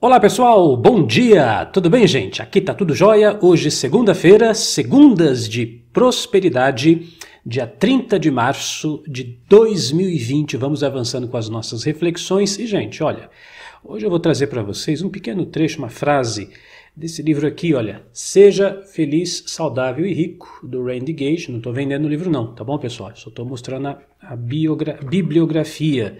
Olá pessoal, bom dia! Tudo bem, gente? Aqui tá tudo jóia. Hoje, segunda-feira, segundas de prosperidade, dia 30 de março de 2020. Vamos avançando com as nossas reflexões. E, gente, olha, hoje eu vou trazer para vocês um pequeno trecho, uma frase desse livro aqui, olha. Seja Feliz, Saudável e Rico, do Randy Gage. Não tô vendendo o livro não, tá bom, pessoal? Só tô mostrando a bibliografia.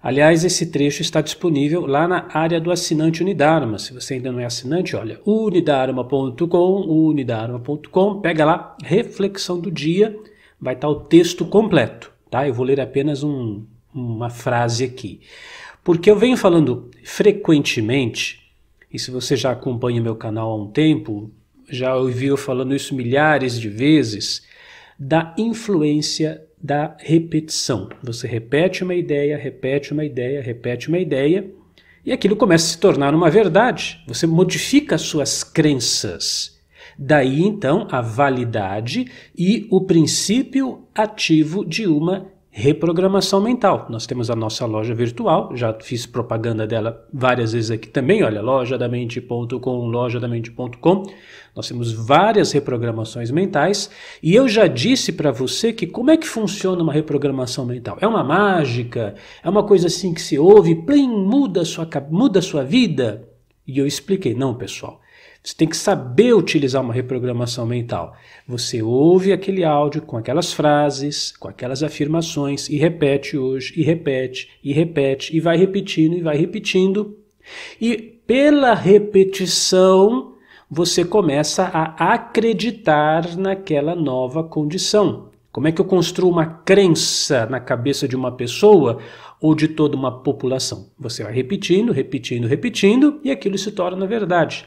Aliás, esse trecho está disponível lá na área do assinante Unidharma. Se você ainda não é assinante, olha, unidharma.com, pega lá, reflexão do dia, vai estar o texto completo, tá? Eu vou ler apenas uma frase aqui. Porque eu venho falando frequentemente, e se você já acompanha meu canal há um tempo, já ouviu falando isso milhares de vezes, da influência da repetição. Você repete uma ideia, e aquilo começa a se tornar uma verdade. Você modifica as suas crenças. Daí, então, a validade e o princípio ativo de uma reprogramação mental. Nós temos a nossa loja virtual, já fiz propaganda dela várias vezes aqui também, olha, lojadamente.com, lojadamente.com. Nós temos várias reprogramações mentais e eu já disse para você que como é que funciona uma reprogramação mental? É uma mágica? É uma coisa assim que se ouve, plim, muda a sua vida? E eu expliquei, não, pessoal. Você tem que saber utilizar uma reprogramação mental. Você ouve aquele áudio com aquelas frases, com aquelas afirmações e repete hoje, e repete, e vai repetindo. E pela repetição, você começa a acreditar naquela nova condição. Como é que eu construo uma crença na cabeça de uma pessoa ou de toda uma população? Você vai repetindo, e aquilo se torna verdade.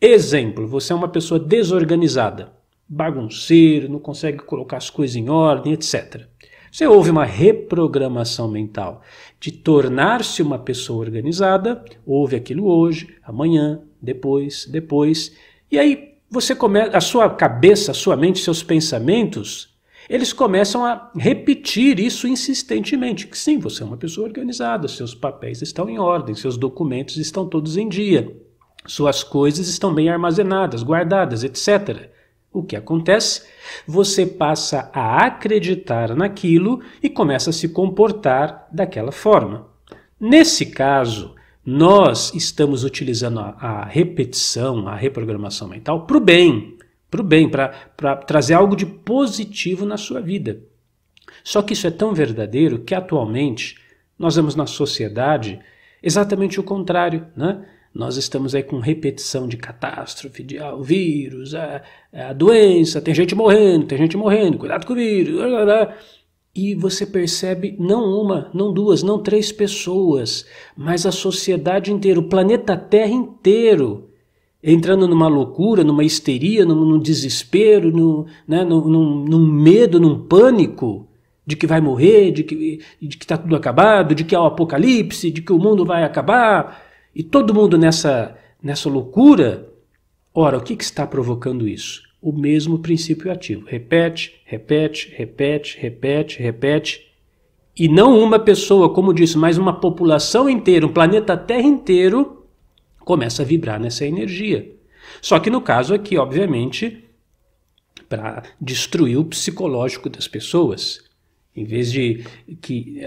Exemplo, você é uma pessoa desorganizada, bagunceiro, não consegue colocar as coisas em ordem, etc. Você ouve uma reprogramação mental de tornar-se uma pessoa organizada, ouve aquilo hoje, amanhã, depois, e aí você começa, a sua cabeça, a sua mente, seus pensamentos, eles começam a repetir isso insistentemente, que sim, você é uma pessoa organizada, seus papéis estão em ordem, seus documentos estão todos em dia. Suas coisas estão bem armazenadas, guardadas, etc. O que acontece? Você passa a acreditar naquilo e começa a se comportar daquela forma. Nesse caso, nós estamos utilizando a repetição, a reprogramação mental, para o bem, para trazer algo de positivo na sua vida. Só que isso é tão verdadeiro que atualmente nós vemos na sociedade exatamente o contrário, né? Nós estamos aí com repetição de catástrofe, de o vírus, a doença, tem gente morrendo, cuidado com o vírus. Blá. E você percebe não uma, não duas, não três pessoas, mas a sociedade inteira, o planeta Terra inteiro, entrando numa loucura, numa histeria, num desespero, num medo, num pânico, de que vai morrer, de que está tudo acabado, de que há o apocalipse, de que o mundo vai acabar. E todo mundo nessa loucura, ora, o que está provocando isso? O mesmo princípio ativo. Repete. E não uma pessoa, como disse, mas uma população inteira, um planeta Terra inteiro, começa a vibrar nessa energia. Só que no caso aqui, obviamente, para destruir o psicológico das pessoas. Em vez de que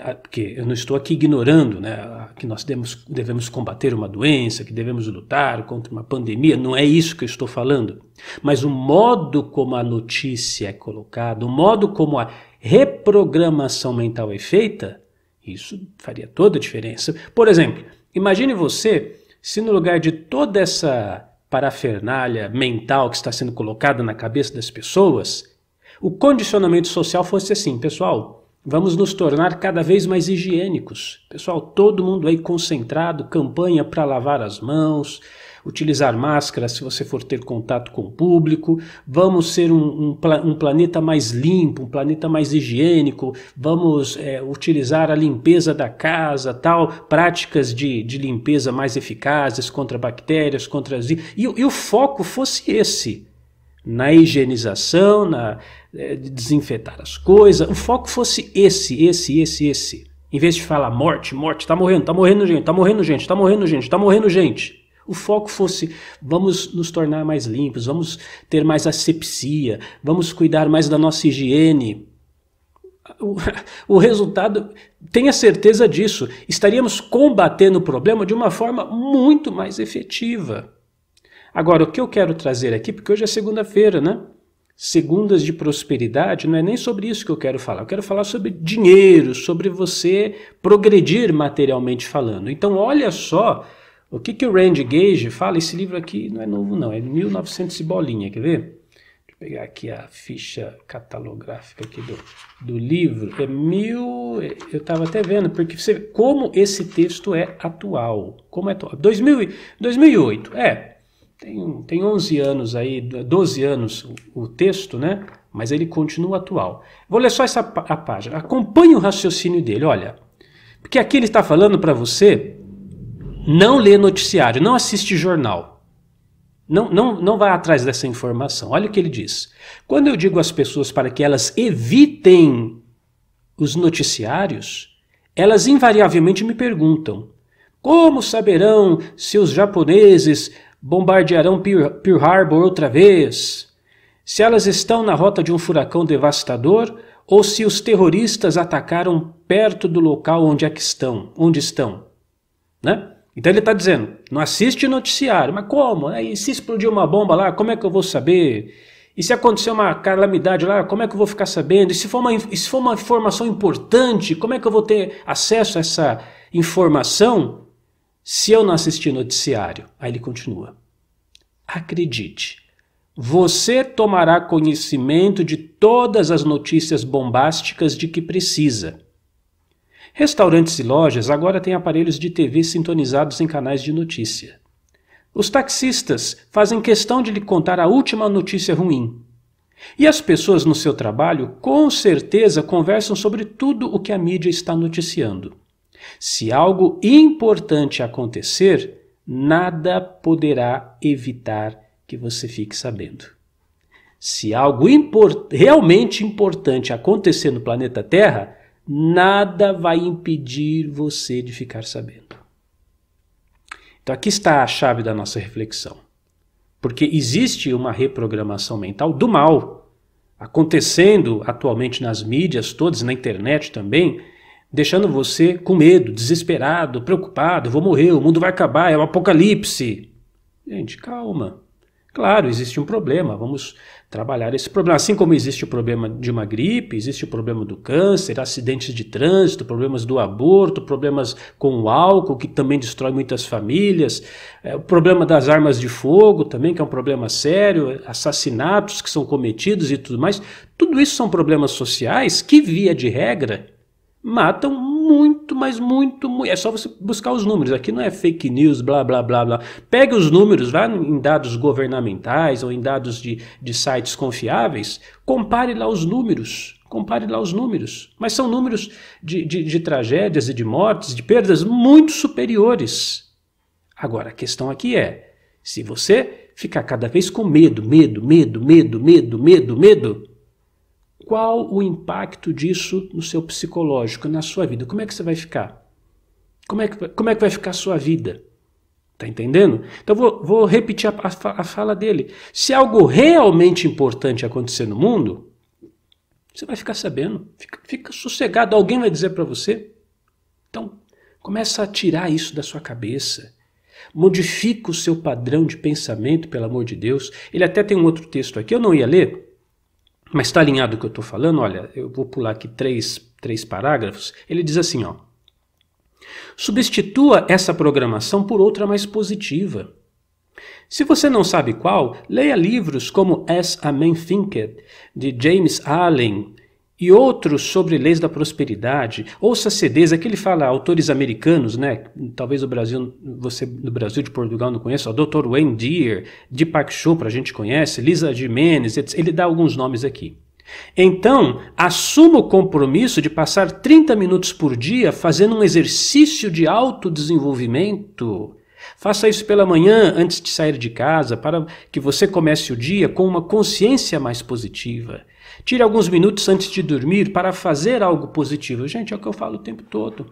eu não estou aqui ignorando, né, que nós devemos combater uma doença, que devemos lutar contra uma pandemia, não é isso que eu estou falando. Mas o modo como a notícia é colocada, o modo como a reprogramação mental é feita, isso faria toda a diferença. Por exemplo, imagine você se no lugar de toda essa parafernália mental que está sendo colocada na cabeça das pessoas, o condicionamento social fosse assim, pessoal, vamos nos tornar cada vez mais higiênicos. Pessoal, todo mundo aí concentrado, campanha para lavar as mãos, utilizar máscara se você for ter contato com o público, vamos ser um planeta mais limpo, um planeta mais higiênico, vamos utilizar a limpeza da casa, tal, práticas de limpeza mais eficazes contra bactérias, contra as... E o foco fosse esse. Na higienização, na desinfetar as coisas, o foco fosse esse. Em vez de falar morte, morte, tá morrendo gente. O foco fosse, vamos nos tornar mais limpos, vamos ter mais asepsia, vamos cuidar mais da nossa higiene. O resultado, tenha certeza disso, estaríamos combatendo o problema de uma forma muito mais efetiva. Agora, o que eu quero trazer aqui, porque hoje é segunda-feira, né? Segundas de prosperidade, não é nem sobre isso que eu quero falar. Eu quero falar sobre dinheiro, sobre você progredir materialmente falando. Então, olha só o que, que o Randy Gage fala. Esse livro aqui não é novo não, é 1900 e bolinha, quer ver? Deixa eu pegar aqui a ficha catalográfica aqui do livro. É eu estava até vendo, porque você vê como esse texto é atual. Como é atual? 2008, é. Tem 11 anos aí, 12 anos o texto, né? Mas ele continua atual. Vou ler só a página. Acompanhe o raciocínio dele, olha. Porque aqui ele está falando para você não ler noticiário, não assiste jornal. Não vá atrás dessa informação. Olha o que ele diz. Quando eu digo às pessoas para que elas evitem os noticiários, elas invariavelmente me perguntam: como saberão se os japoneses bombardearão Pearl Harbor outra vez? Se elas estão na rota de um furacão devastador ou se os terroristas atacaram perto do local onde estão, né? Então ele está dizendo, não assiste noticiário, mas como? E se explodir uma bomba lá, como é que eu vou saber? E se acontecer uma calamidade lá, como é que eu vou ficar sabendo? E se for uma informação importante, como é que eu vou ter acesso a essa informação se eu não assistir noticiário? Aí ele continua. Acredite, você tomará conhecimento de todas as notícias bombásticas de que precisa. Restaurantes e lojas agora têm aparelhos de TV sintonizados em canais de notícia. Os taxistas fazem questão de lhe contar a última notícia ruim. E as pessoas no seu trabalho, com certeza, conversam sobre tudo o que a mídia está noticiando. Se algo importante acontecer, nada poderá evitar que você fique sabendo. Se algo realmente importante acontecer no planeta Terra, nada vai impedir você de ficar sabendo. Então aqui está a chave da nossa reflexão. Porque existe uma reprogramação mental do mal acontecendo atualmente nas mídias todas, na internet também, deixando você com medo, desesperado, preocupado, vou morrer, o mundo vai acabar, é um apocalipse. Gente, calma. Claro, existe um problema, vamos trabalhar esse problema. Assim como existe o problema de uma gripe, existe o problema do câncer, acidentes de trânsito, problemas do aborto, problemas com o álcool, que também destrói muitas famílias, o problema das armas de fogo também, que é um problema sério, assassinatos que são cometidos e tudo mais. Tudo isso são problemas sociais que, via de regra, matam muito, mas muito. É só você buscar os números. Aqui não é fake news, blá, blá, blá, blá. Pegue os números lá em dados governamentais ou em dados de sites confiáveis. Compare lá os números. Compare lá os números. Mas são números de tragédias e de mortes, de perdas muito superiores. Agora, a questão aqui é, se você ficar cada vez com medo, qual o impacto disso no seu psicológico, na sua vida? Como é que você vai ficar? Como é que vai ficar a sua vida? Tá entendendo? Então vou repetir a fala dele. Se algo realmente importante acontecer no mundo, você vai ficar sabendo. Fica sossegado. Alguém vai dizer para você. Então, começa a tirar isso da sua cabeça. Modifica o seu padrão de pensamento, pelo amor de Deus. Ele até tem um outro texto aqui, eu não ia ler, mas está alinhado o que eu estou falando? Olha, eu vou pular aqui três parágrafos. Ele diz assim, ó. Substitua essa programação por outra mais positiva. Se você não sabe qual, leia livros como As a Man Thinker, de James Allen, e outros sobre leis da prosperidade. Ouça CDs, aqui ele fala autores americanos, né? Talvez o Brasil, você do Brasil, de Portugal não conheça, o Dr. Wayne Dyer, Deepak Chopra a gente conhece, Lisa Jimenez, etc. Ele dá alguns nomes aqui. Então, assuma o compromisso de passar 30 minutos por dia fazendo um exercício de autodesenvolvimento. Faça isso pela manhã, antes de sair de casa, para que você comece o dia com uma consciência mais positiva. Tire alguns minutos antes de dormir para fazer algo positivo. Gente, é o que eu falo o tempo todo.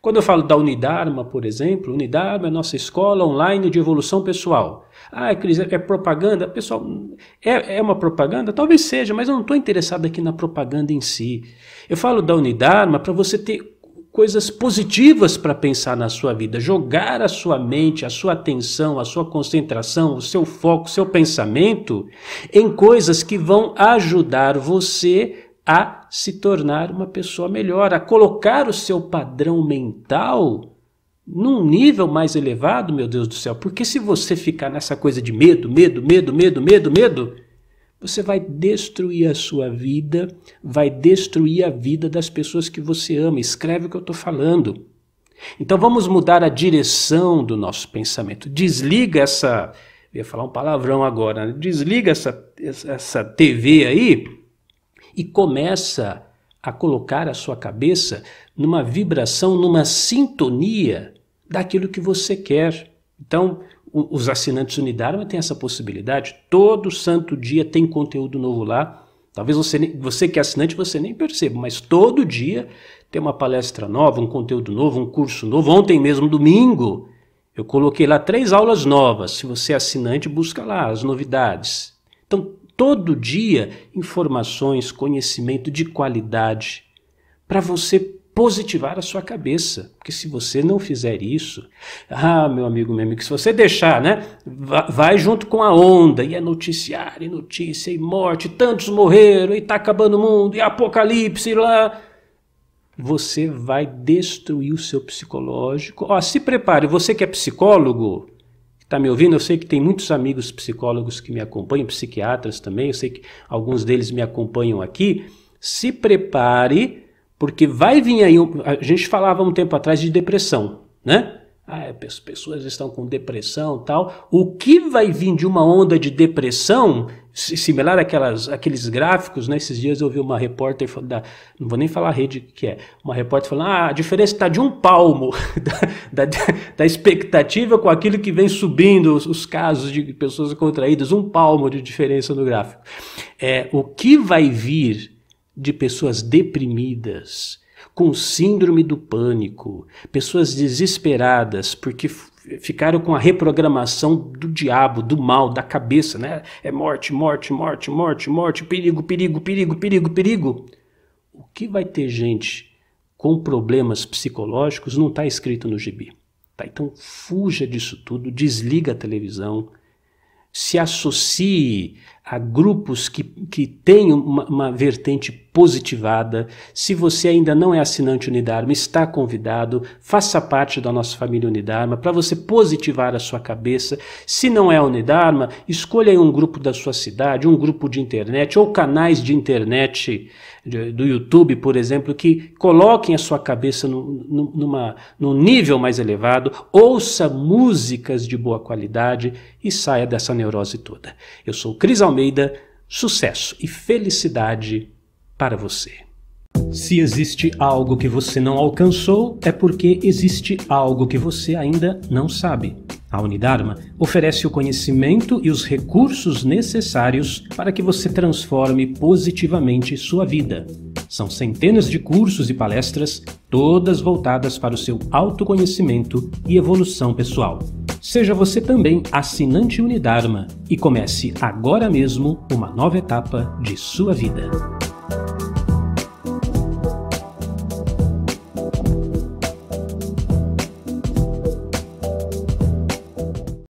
Quando eu falo da Unidharma, por exemplo, Unidharma é a nossa escola online de evolução pessoal. Ah, Cris, é propaganda? Pessoal, é uma propaganda? Talvez seja, mas eu não estou interessado aqui na propaganda em si. Eu falo da Unidharma para você ter coisas positivas para pensar na sua vida, jogar a sua mente, a sua atenção, a sua concentração, o seu foco, o seu pensamento em coisas que vão ajudar você a se tornar uma pessoa melhor, a colocar o seu padrão mental num nível mais elevado, meu Deus do céu, porque se você ficar nessa coisa de medo, medo, medo, medo, medo, medo, você vai destruir a sua vida, vai destruir a vida das pessoas que você ama. Escreve o que eu estou falando. Então vamos mudar a direção do nosso pensamento. Desliga essa... Eu ia falar um palavrão agora. Né? Desliga essa TV aí e começa a colocar a sua cabeça numa vibração, numa sintonia daquilo que você quer. Então... Os assinantes Unidharma têm essa possibilidade. Todo santo dia tem conteúdo novo lá. Talvez você que é assinante, você nem perceba, mas todo dia tem uma palestra nova, um conteúdo novo, um curso novo. Ontem mesmo, domingo, eu coloquei lá 3 aulas novas. Se você é assinante, busca lá as novidades. Então, todo dia, informações, conhecimento de qualidade para você positivar a sua cabeça, porque se você não fizer isso, ah, meu amigo, se você deixar, né, vai junto com a onda, e é noticiário, e notícia, e morte, tantos morreram, e tá acabando o mundo, e apocalipse, e lá, você vai destruir o seu psicológico. Ó, se prepare, você que é psicólogo, tá me ouvindo? Eu sei que tem muitos amigos psicólogos que me acompanham, psiquiatras também, eu sei que alguns deles me acompanham aqui, se prepare, porque vai vir aí, a gente falava um tempo atrás de depressão, né? Ah, as pessoas estão com depressão e tal. O que vai vir de uma onda de depressão, similar àqueles gráficos, né? Esses dias eu vi uma repórter, não vou nem falar a rede que é, uma repórter falando, ah, a diferença está de um palmo da expectativa com aquilo que vem subindo, os casos de pessoas contraídas, um palmo de diferença no gráfico. É, o que vai vir de pessoas deprimidas, com síndrome do pânico, pessoas desesperadas porque ficaram com a reprogramação do diabo, do mal, da cabeça, né? É morte, morte, morte, morte, morte, perigo, perigo, perigo, perigo, perigo. O que vai ter gente com problemas psicológicos não está escrito no gibi. Tá? Então fuja disso tudo, desliga a televisão, se associe a grupos que têm uma vertente positivada. Se você ainda não é assinante Unidharma, está convidado, faça parte da nossa família Unidharma, para você positivar a sua cabeça. Se não é Unidharma, escolha aí um grupo da sua cidade, um grupo de internet, ou canais de internet, do YouTube, por exemplo, que coloquem a sua cabeça num nível mais elevado, ouça músicas de boa qualidade e saia dessa neurose toda. Eu sou Cris Almeida, sucesso e felicidade para você. Se existe algo que você não alcançou, é porque existe algo que você ainda não sabe. A Unidharma oferece o conhecimento e os recursos necessários para que você transforme positivamente sua vida. São centenas de cursos e palestras, todas voltadas para o seu autoconhecimento e evolução pessoal. Seja você também assinante Unidharma e comece agora mesmo uma nova etapa de sua vida.